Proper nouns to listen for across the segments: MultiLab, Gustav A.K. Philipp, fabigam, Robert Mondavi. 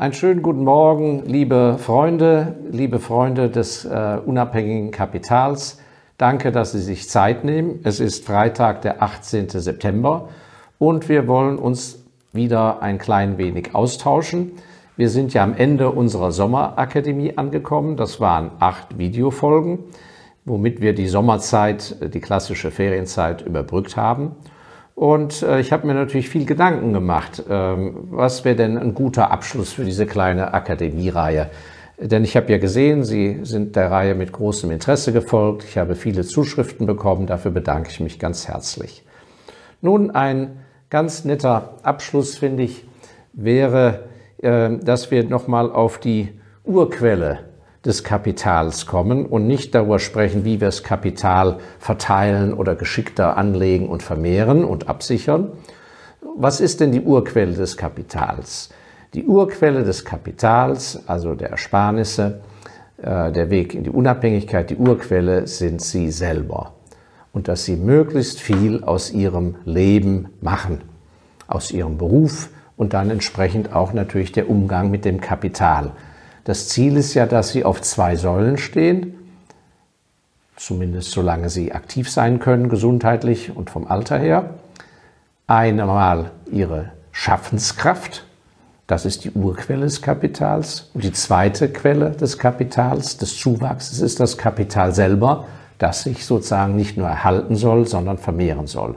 Einen schönen guten Morgen, liebe Freunde des unabhängigen Kapitals. Danke, dass Sie sich Zeit nehmen. Es ist Freitag, der 18. September und wir wollen uns wieder ein klein wenig austauschen. Wir sind ja am Ende unserer Sommerakademie angekommen. Das waren 8 Videofolgen, womit wir die Sommerzeit, die klassische Ferienzeit überbrückt haben. Und ich habe mir natürlich viel Gedanken gemacht, was wäre denn ein guter Abschluss für diese kleine Akademiereihe. Denn ich habe ja gesehen, Sie sind der Reihe mit großem Interesse gefolgt. Ich habe viele Zuschriften bekommen, dafür bedanke ich mich ganz herzlich. Nun, ein ganz netter Abschluss, finde ich, wäre, dass wir nochmal auf die Urquelle des Kapitals kommen und nicht darüber sprechen, wie wir das Kapital verteilen oder geschickter anlegen und vermehren und absichern. Was ist denn die Urquelle des Kapitals? Die Urquelle des Kapitals, also der Ersparnisse, der Weg in die Unabhängigkeit, die Urquelle sind Sie selber. Und dass Sie möglichst viel aus Ihrem Leben machen, aus Ihrem Beruf und dann entsprechend auch natürlich der Umgang mit dem Kapital. Das Ziel ist ja, dass Sie auf 2 Säulen stehen, zumindest solange Sie aktiv sein können, gesundheitlich und vom Alter her. Einmal Ihre Schaffenskraft, das ist die Urquelle des Kapitals. Und die zweite Quelle des Kapitals, des Zuwachses, ist das Kapital selber, das sich sozusagen nicht nur erhalten soll, sondern vermehren soll.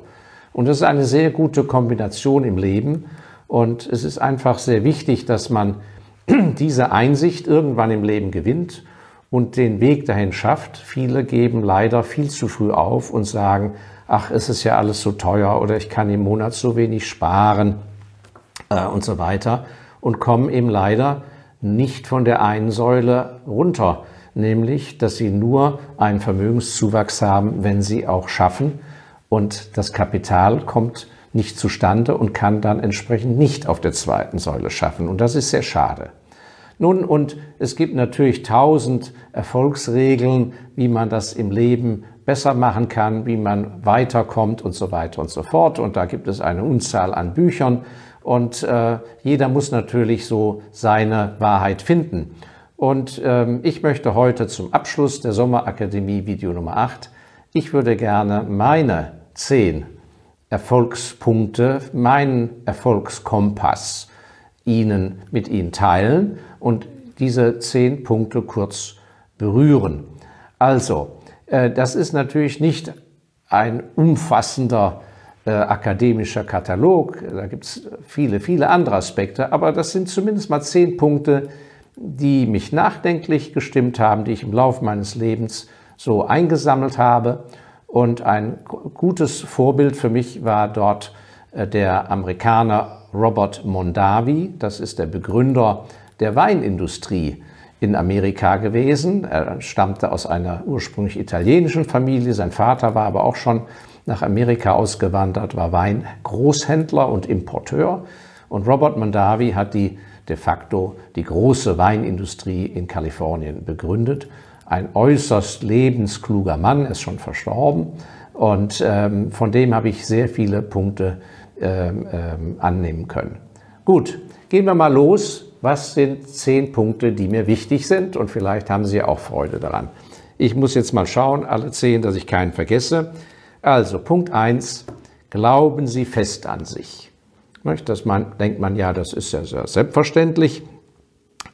Und das ist eine sehr gute Kombination im Leben. Und es ist einfach sehr wichtig, dass man diese Einsicht irgendwann im Leben gewinnt und den Weg dahin schafft. Viele geben leider viel zu früh auf und sagen, ach, es ist ja alles so teuer oder ich kann im Monat so wenig sparen und so weiter und kommen eben leider nicht von der einen Säule runter, nämlich, dass sie nur einen Vermögenszuwachs haben, wenn sie auch schaffen und das Kapital kommt nicht zustande und kann dann entsprechend nicht auf der zweiten Säule schaffen. Und das ist sehr schade. Nun, und es gibt natürlich 1000 Erfolgsregeln, wie man das im Leben besser machen kann, wie man weiterkommt und so weiter und so fort. Und da gibt es eine Unzahl an Büchern. Und jeder muss natürlich so seine Wahrheit finden. Und ich möchte heute zum Abschluss der Sommerakademie Video Nummer 8, ich würde gerne meine 10 Erfolgspunkte, meinen Erfolgskompass mit Ihnen teilen und diese 10 Punkte kurz berühren. Also, das ist natürlich nicht ein umfassender akademischer Katalog, da gibt es viele, viele andere Aspekte, aber das sind zumindest mal 10 Punkte, die mich nachdenklich gestimmt haben, die ich im Laufe meines Lebens so eingesammelt habe. Und ein gutes Vorbild für mich war dort der Amerikaner Robert Mondavi. Das ist der Begründer der Weinindustrie in Amerika gewesen. Er stammte aus einer ursprünglich italienischen Familie. Sein Vater war aber auch schon nach Amerika ausgewandert, war Weingroßhändler und Importeur. Und Robert Mondavi hat de facto die große Weinindustrie in Kalifornien begründet. Ein äußerst lebenskluger Mann, ist schon verstorben und von dem habe ich sehr viele Punkte annehmen können. Gut, gehen wir mal los. Was sind 10 Punkte, die mir wichtig sind? Und vielleicht haben Sie auch Freude daran. Ich muss jetzt mal schauen, alle 10, dass ich keinen vergesse. Also Punkt 1, glauben Sie fest an sich. Das denkt man, ja, das ist ja sehr selbstverständlich.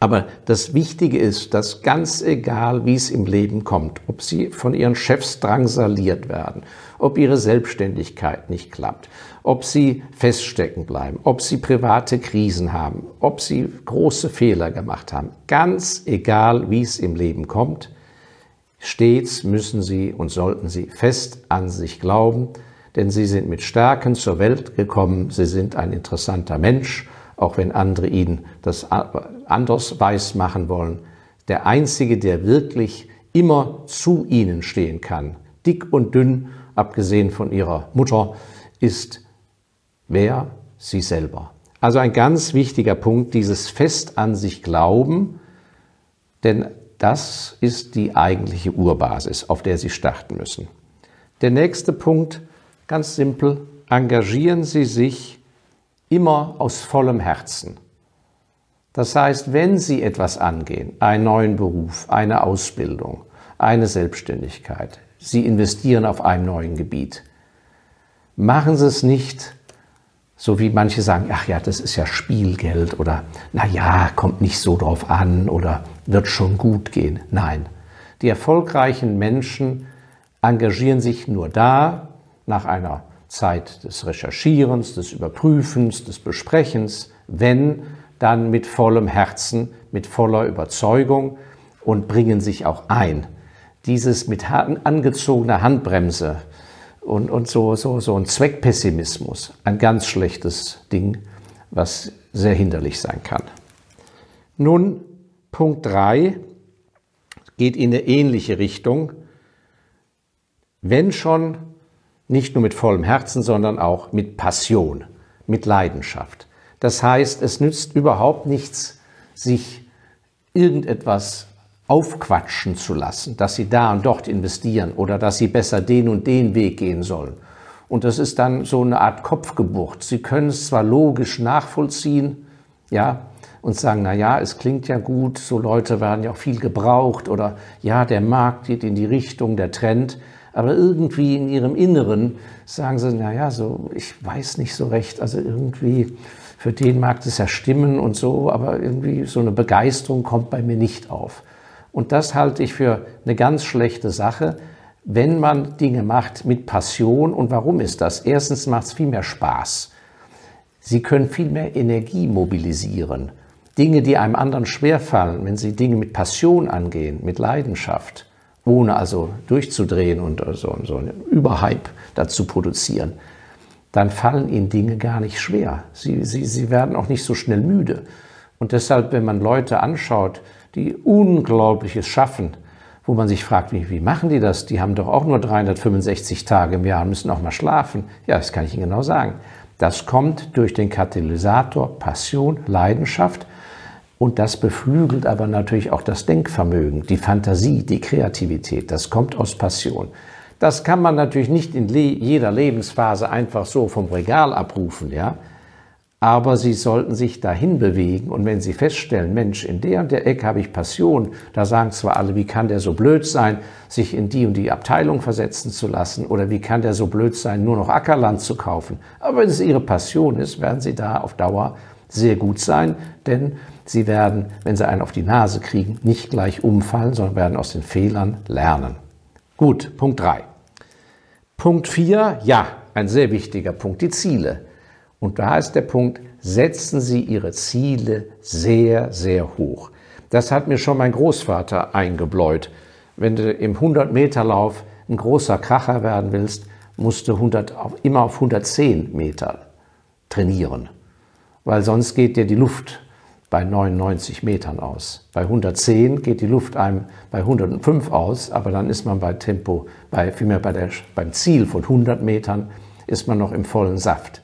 Aber das Wichtige ist, dass ganz egal, wie es im Leben kommt, ob Sie von Ihren Chefs drangsaliert werden, ob Ihre Selbstständigkeit nicht klappt, ob Sie feststecken bleiben, ob Sie private Krisen haben, ob Sie große Fehler gemacht haben, ganz egal, wie es im Leben kommt, stets müssen Sie und sollten Sie fest an sich glauben, denn Sie sind mit Stärken zur Welt gekommen, Sie sind ein interessanter Mensch, auch wenn andere Ihnen das anders weismachen wollen. Der Einzige, der wirklich immer zu Ihnen stehen kann, dick und dünn, abgesehen von Ihrer Mutter, ist wer? Sie selber. Also ein ganz wichtiger Punkt, dieses fest an sich glauben, denn das ist die eigentliche Urbasis, auf der Sie starten müssen. Der nächste Punkt, ganz simpel, engagieren Sie sich immer aus vollem Herzen. Das heißt, wenn Sie etwas angehen, einen neuen Beruf, eine Ausbildung, eine Selbstständigkeit, Sie investieren auf einem neuen Gebiet, machen Sie es nicht so, wie manche sagen, ach ja, das ist ja Spielgeld oder na ja, kommt nicht so drauf an oder wird schon gut gehen. Nein, die erfolgreichen Menschen engagieren sich nur da, nach einer Zeit des Recherchierens, des Überprüfens, des Besprechens, wenn, dann mit vollem Herzen, mit voller Überzeugung und bringen sich auch ein. Dieses mit angezogener Handbremse und so ein Zweckpessimismus, ein ganz schlechtes Ding, was sehr hinderlich sein kann. Nun, Punkt 3 geht in eine ähnliche Richtung, wenn schon nicht nur mit vollem Herzen, sondern auch mit Passion, mit Leidenschaft. Das heißt, es nützt überhaupt nichts, sich irgendetwas aufquatschen zu lassen, dass Sie da und dort investieren oder dass Sie besser den und den Weg gehen sollen. Und das ist dann so eine Art Kopfgeburt. Sie können es zwar logisch nachvollziehen, ja, und sagen, na ja, es klingt ja gut, so Leute werden ja auch viel gebraucht oder ja, der Markt geht in die Richtung, der Trend. Aber irgendwie in ihrem Inneren sagen sie, naja, so, ich weiß nicht so recht, also irgendwie für den mag das ja stimmen und so, aber irgendwie so eine Begeisterung kommt bei mir nicht auf. Und das halte ich für eine ganz schlechte Sache, wenn man Dinge macht mit Passion. Und warum ist das? Erstens macht es viel mehr Spaß. Sie können viel mehr Energie mobilisieren. Dinge, die einem anderen schwerfallen, wenn Sie Dinge mit Passion angehen, mit Leidenschaft, ohne also durchzudrehen und so einen Überhype dazu produzieren, dann fallen Ihnen Dinge gar nicht schwer. Sie werden auch nicht so schnell müde. Und deshalb, wenn man Leute anschaut, die Unglaubliches schaffen, wo man sich fragt, wie machen die das? Die haben doch auch nur 365 Tage im Jahr und müssen auch mal schlafen. Ja, das kann ich Ihnen genau sagen. Das kommt durch den Katalysator Passion, Leidenschaft. Und das beflügelt aber natürlich auch das Denkvermögen, die Fantasie, die Kreativität. Das kommt aus Passion. Das kann man natürlich nicht in jeder Lebensphase einfach so vom Regal abrufen, ja. Aber Sie sollten sich dahin bewegen. Und wenn Sie feststellen, Mensch, in der und der Ecke habe ich Passion, da sagen zwar alle, wie kann der so blöd sein, sich in die und die Abteilung versetzen zu lassen? Oder wie kann der so blöd sein, nur noch Ackerland zu kaufen? Aber wenn es Ihre Passion ist, werden Sie da auf Dauer sehr gut sein, denn Sie werden, wenn Sie einen auf die Nase kriegen, nicht gleich umfallen, sondern werden aus den Fehlern lernen. Gut, Punkt 3. Punkt 4, ja, ein sehr wichtiger Punkt, die Ziele. Und da ist der Punkt, setzen Sie Ihre Ziele sehr, sehr hoch. Das hat mir schon mein Großvater eingebläut. Wenn du im 100-Meter-Lauf ein großer Kracher werden willst, musst du immer auf 110 Meter trainieren. Weil sonst geht dir die Luft bei 99 Metern aus. Bei 110 geht die Luft einem bei 105 aus, aber dann ist man bei Tempo, beim Ziel von 100 Metern ist man noch im vollen Saft.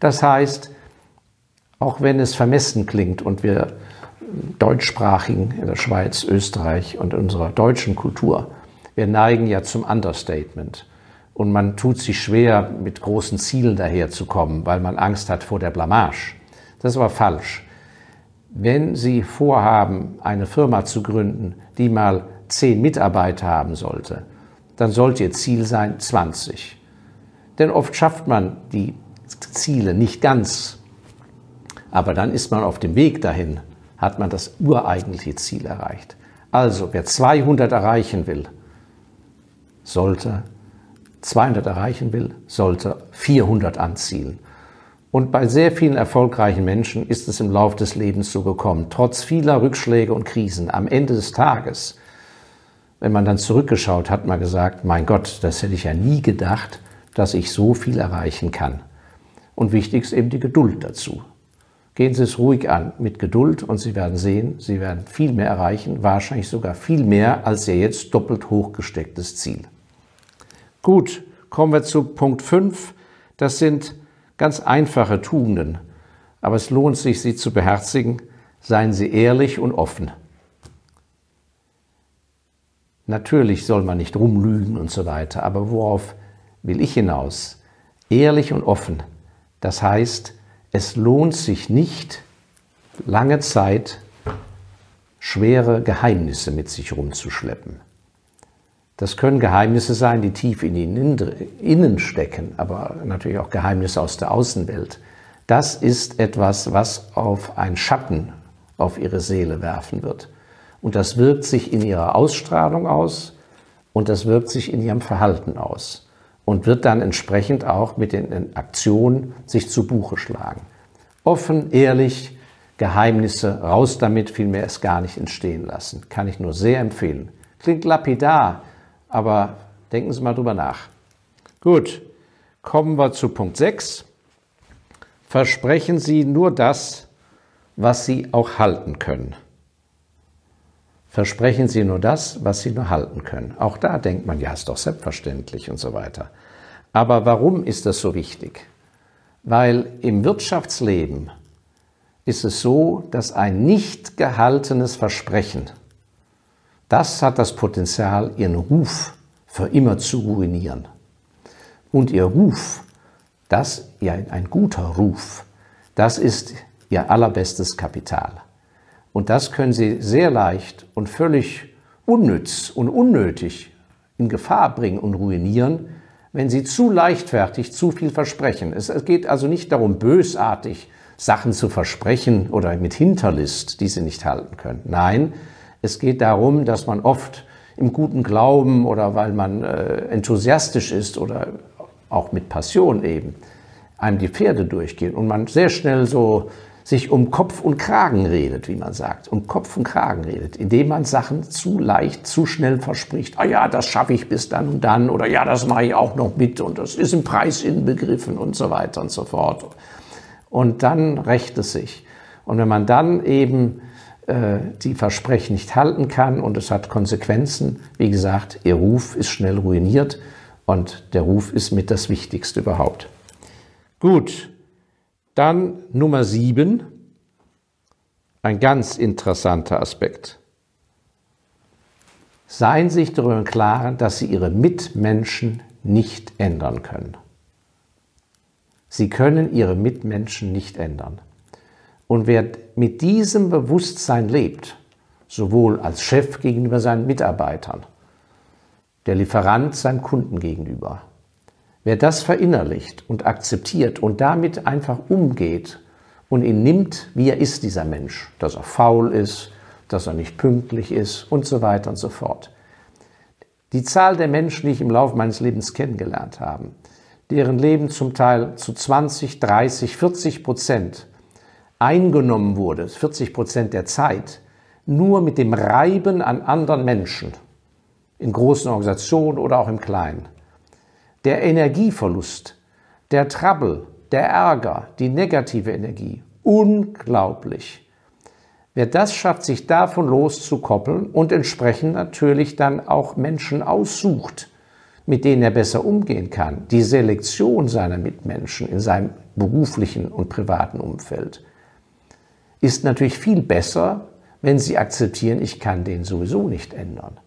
Das heißt, auch wenn es vermessen klingt und wir Deutschsprachigen in der Schweiz, Österreich und unserer deutschen Kultur, wir neigen ja zum Understatement. Und man tut sich schwer, mit großen Zielen daherzukommen, weil man Angst hat vor der Blamage. Das war falsch. Wenn Sie vorhaben, eine Firma zu gründen, die mal 10 Mitarbeiter haben sollte, dann sollte Ihr Ziel sein 20. Denn oft schafft man die Ziele nicht ganz. Aber dann ist man auf dem Weg dahin, hat man das ureigentliche Ziel erreicht. Also, wer 200 erreichen will, sollte 400 anzielen. Und bei sehr vielen erfolgreichen Menschen ist es im Lauf des Lebens so gekommen, trotz vieler Rückschläge und Krisen, am Ende des Tages, wenn man dann zurückgeschaut, hat man gesagt, mein Gott, das hätte ich ja nie gedacht, dass ich so viel erreichen kann. Und wichtig ist eben die Geduld dazu. Gehen Sie es ruhig an, mit Geduld, und Sie werden sehen, Sie werden viel mehr erreichen, wahrscheinlich sogar viel mehr als Ihr jetzt doppelt hochgestecktes Ziel. Gut, kommen wir zu Punkt 5. Das sind ganz einfache Tugenden, aber es lohnt sich, sie zu beherzigen. Seien Sie ehrlich und offen. Natürlich soll man nicht rumlügen und so weiter, aber worauf will ich hinaus? Ehrlich und offen. Das heißt, es lohnt sich nicht, lange Zeit schwere Geheimnisse mit sich rumzuschleppen. Das können Geheimnisse sein, die tief in ihnen innen stecken, aber natürlich auch Geheimnisse aus der Außenwelt. Das ist etwas, was auf einen Schatten auf ihre Seele werfen wird. Und das wirkt sich in ihrer Ausstrahlung aus und das wirkt sich in ihrem Verhalten aus und wird dann entsprechend auch mit den Aktionen sich zu Buche schlagen. Offen, ehrlich, Geheimnisse, raus damit, vielmehr es gar nicht entstehen lassen. Kann ich nur sehr empfehlen. Klingt lapidar, aber denken Sie mal drüber nach. Gut, kommen wir zu Punkt 6. Versprechen Sie nur das, was Sie auch halten können. Versprechen Sie nur das, was Sie nur halten können. Auch da denkt man, ja, ist doch selbstverständlich und so weiter. Aber warum ist das so wichtig? Weil im Wirtschaftsleben ist es so, dass ein nicht gehaltenes Versprechen, das hat das Potenzial, Ihren Ruf für immer zu ruinieren. Und Ihr Ruf, ein guter Ruf, das ist Ihr allerbestes Kapital. Und das können Sie sehr leicht und völlig unnütz und unnötig in Gefahr bringen und ruinieren, wenn Sie zu leichtfertig zu viel versprechen. Es geht also nicht darum, bösartig Sachen zu versprechen oder mit Hinterlist, die Sie nicht halten können. Nein, es geht darum, dass man oft im guten Glauben oder weil man enthusiastisch ist oder auch mit Passion eben, einem die Pferde durchgehen und man sehr schnell so sich um Kopf und Kragen redet, wie man sagt, um Kopf und Kragen redet, indem man Sachen zu leicht, zu schnell verspricht. Ah ja, das schaffe ich bis dann und dann oder ja, das mache ich auch noch mit und das ist im Preis inbegriffen und so weiter und so fort. Und dann rächt es sich. Und wenn man dann eben die Versprechen nicht halten kann und es hat Konsequenzen, wie gesagt, Ihr Ruf ist schnell ruiniert und der Ruf ist mit das Wichtigste überhaupt. Gut. Dann Nummer 7, ein ganz interessanter Aspekt. Seien Sie sich darüber im Klaren, dass Sie Ihre Mitmenschen nicht ändern können. Sie können Ihre Mitmenschen nicht ändern. Und wer mit diesem Bewusstsein lebt, sowohl als Chef gegenüber seinen Mitarbeitern, der Lieferant seinem Kunden gegenüber, wer das verinnerlicht und akzeptiert und damit einfach umgeht und ihn nimmt, wie er ist, dieser Mensch, dass er faul ist, dass er nicht pünktlich ist und so weiter und so fort. Die Zahl der Menschen, die ich im Laufe meines Lebens kennengelernt habe, deren Leben zum Teil zu 20, 30, 40% eingenommen wurde, 40% der Zeit, nur mit dem Reiben an anderen Menschen, in großen Organisationen oder auch im Kleinen. Der Energieverlust, der Trouble, der Ärger, die negative Energie. Unglaublich. Wer das schafft, sich davon loszukoppeln und entsprechend natürlich dann auch Menschen aussucht, mit denen er besser umgehen kann. Die Selektion seiner Mitmenschen in seinem beruflichen und privaten Umfeld ist natürlich viel besser, wenn Sie akzeptieren, ich kann den sowieso nicht ändern.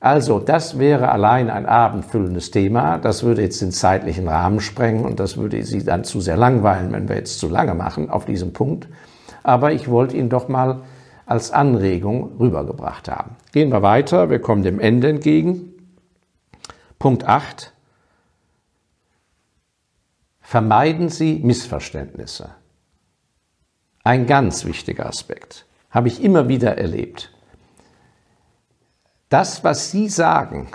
Also, das wäre allein ein abendfüllendes Thema. Das würde jetzt den zeitlichen Rahmen sprengen und das würde Sie dann zu sehr langweilen, wenn wir jetzt zu lange machen auf diesem Punkt. Aber ich wollte ihn doch mal als Anregung rübergebracht haben. Gehen wir weiter, wir kommen dem Ende entgegen. Punkt 8. Vermeiden Sie Missverständnisse. Ein ganz wichtiger Aspekt. Habe ich immer wieder erlebt. Das, was Sie sagen,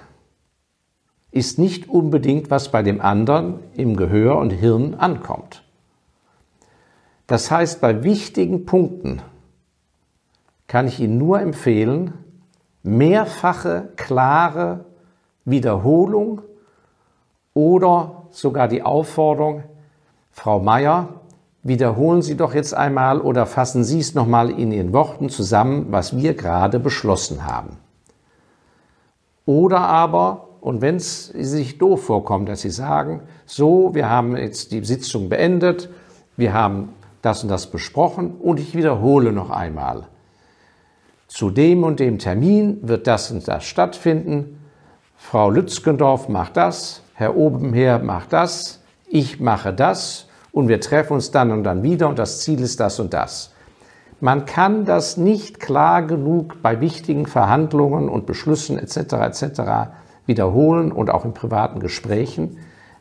ist nicht unbedingt, was bei dem anderen im Gehör und Hirn ankommt. Das heißt, bei wichtigen Punkten kann ich Ihnen nur empfehlen, mehrfache, klare Wiederholung oder sogar die Aufforderung, Frau Meier, wiederholen Sie doch jetzt einmal oder fassen Sie es nochmal in Ihren Worten zusammen, was wir gerade beschlossen haben. Oder aber, und wenn es sich doof vorkommt, dass Sie sagen, so, wir haben jetzt die Sitzung beendet, wir haben das und das besprochen und ich wiederhole noch einmal. Zu dem und dem Termin wird das und das stattfinden. Frau Lützgendorf macht das, Herr Obenheer macht das, ich mache das und wir treffen uns dann und dann wieder und das Ziel ist das und das. Man kann das nicht klar genug bei wichtigen Verhandlungen und Beschlüssen etc. wiederholen und auch in privaten Gesprächen,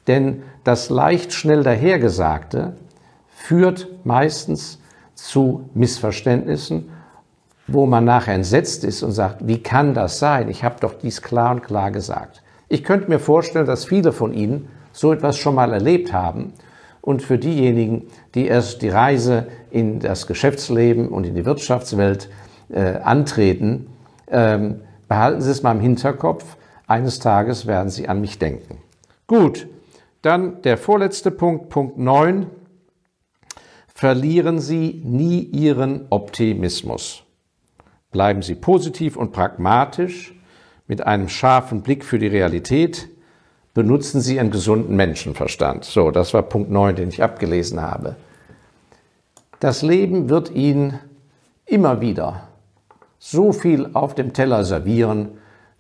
denn das leicht schnell Dahergesagte führt meistens zu Missverständnissen, wo man nachher entsetzt ist und sagt, wie kann das sein? Ich habe doch dies klar und klar gesagt. Ich könnte mir vorstellen, dass viele von Ihnen so etwas schon mal erlebt haben. Und für diejenigen, die erst die Reise in das Geschäftsleben und in die Wirtschaftswelt antreten, behalten Sie es mal im Hinterkopf. Eines Tages werden Sie an mich denken. Gut, dann der vorletzte Punkt, Punkt 9. Verlieren Sie nie Ihren Optimismus. Bleiben Sie positiv und pragmatisch, mit einem scharfen Blick für die Realität. Benutzen Sie einen gesunden Menschenverstand. So, das war Punkt 9, den ich abgelesen habe. Das Leben wird Ihnen immer wieder so viel auf dem Teller servieren,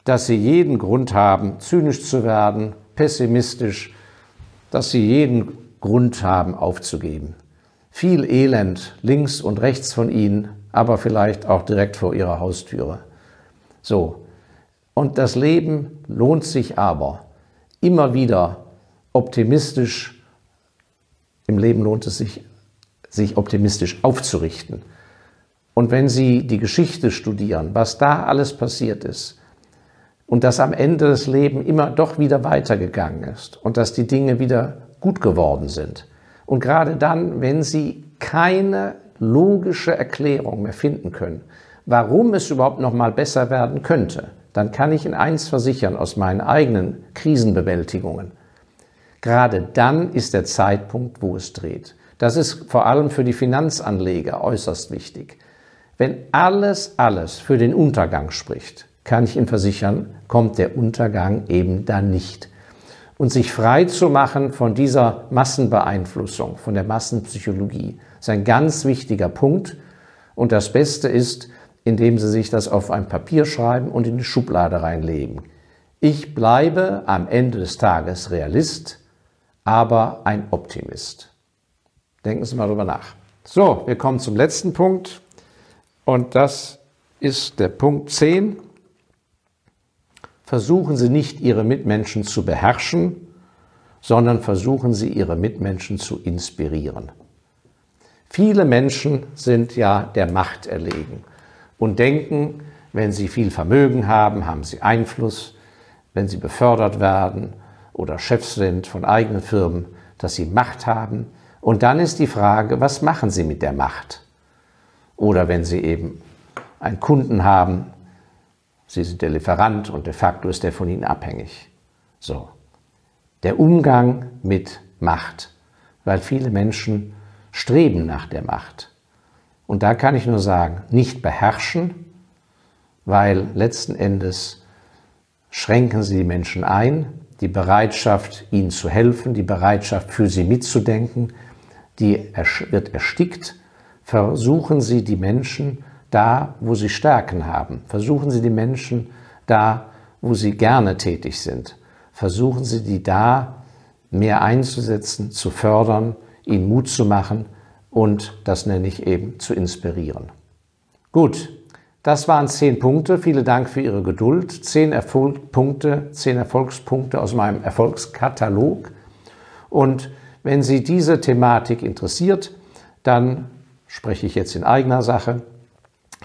dass Sie jeden Grund haben, zynisch zu werden, pessimistisch, dass Sie jeden Grund haben, aufzugeben. Viel Elend links und rechts von Ihnen, aber vielleicht auch direkt vor Ihrer Haustüre. So, und das Leben lohnt sich aber. Immer wieder optimistisch, im Leben lohnt es sich, sich optimistisch aufzurichten. Und wenn Sie die Geschichte studieren, was da alles passiert ist und dass am Ende das Leben immer doch wieder weitergegangen ist und dass die Dinge wieder gut geworden sind, und gerade dann, wenn Sie keine logische Erklärung mehr finden können, warum es überhaupt noch mal besser werden könnte, dann kann ich Ihnen eins versichern aus meinen eigenen Krisenbewältigungen. Gerade dann ist der Zeitpunkt, wo es dreht. Das ist vor allem für die Finanzanleger äußerst wichtig. Wenn alles für den Untergang spricht, kann ich Ihnen versichern, kommt der Untergang eben dann nicht. Und sich frei zu machen von dieser Massenbeeinflussung, von der Massenpsychologie, ist ein ganz wichtiger Punkt. Und das Beste ist, indem Sie sich das auf ein Papier schreiben und in die Schublade reinlegen. Ich bleibe am Ende des Tages Realist, aber ein Optimist. Denken Sie mal drüber nach. So, wir kommen zum letzten Punkt. Und das ist der Punkt 10. Versuchen Sie nicht, Ihre Mitmenschen zu beherrschen, sondern versuchen Sie, Ihre Mitmenschen zu inspirieren. Viele Menschen sind ja der Macht erlegen und denken, wenn sie viel Vermögen haben, haben sie Einfluss. Wenn sie befördert werden oder Chefs sind von eigenen Firmen, dass sie Macht haben. Und dann ist die Frage, was machen Sie mit der Macht? Oder wenn Sie eben einen Kunden haben, Sie sind der Lieferant und de facto ist der von Ihnen abhängig. So, der Umgang mit Macht, weil viele Menschen streben nach der Macht. Und da kann ich nur sagen, nicht beherrschen, weil letzten Endes schränken Sie die Menschen ein, die Bereitschaft, ihnen zu helfen, die Bereitschaft, für sie mitzudenken, die wird erstickt. Versuchen Sie, die Menschen da, wo sie Stärken haben. Versuchen Sie die Menschen da, wo sie gerne tätig sind. Versuchen Sie, die da mehr einzusetzen, zu fördern, ihnen Mut zu machen und, das nenne ich eben, zu inspirieren. Gut, das waren 10 Punkte. Vielen Dank für Ihre Geduld. 10 Erfolgspunkte aus meinem Erfolgskatalog. Und wenn Sie diese Thematik interessiert, dann spreche ich jetzt in eigener Sache.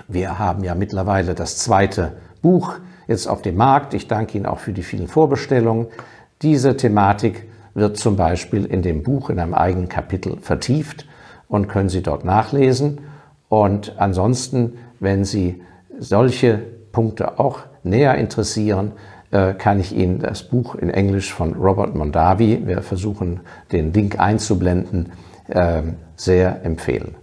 Wir haben ja mittlerweile das 2. Buch jetzt auf dem Markt. Ich danke Ihnen auch für die vielen Vorbestellungen. Diese Thematik wird zum Beispiel in dem Buch in einem eigenen Kapitel vertieft und können Sie dort nachlesen. Und ansonsten, wenn Sie solche Punkte auch näher interessieren, kann ich Ihnen das Buch in Englisch von Robert Mondavi, wir versuchen den Link einzublenden, sehr empfehlen.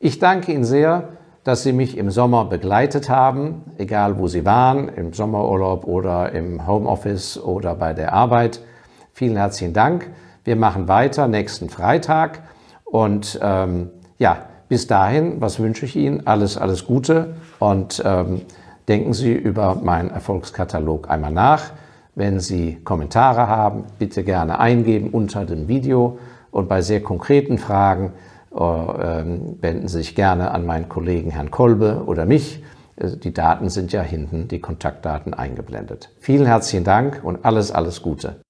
Ich danke Ihnen sehr, dass Sie mich im Sommer begleitet haben, egal wo Sie waren, im Sommerurlaub oder im Homeoffice oder bei der Arbeit. Vielen herzlichen Dank. Wir machen weiter nächsten Freitag. Und bis dahin, was wünsche ich Ihnen? Alles Gute. Und denken Sie über meinen Erfolgskatalog einmal nach. Wenn Sie Kommentare haben, bitte gerne eingeben unter dem Video. Und bei sehr konkreten Fragen wenden Sie sich gerne an meinen Kollegen Herrn Kolbe oder mich. Die Daten sind ja hinten, die Kontaktdaten eingeblendet. Vielen herzlichen Dank und alles, alles Gute.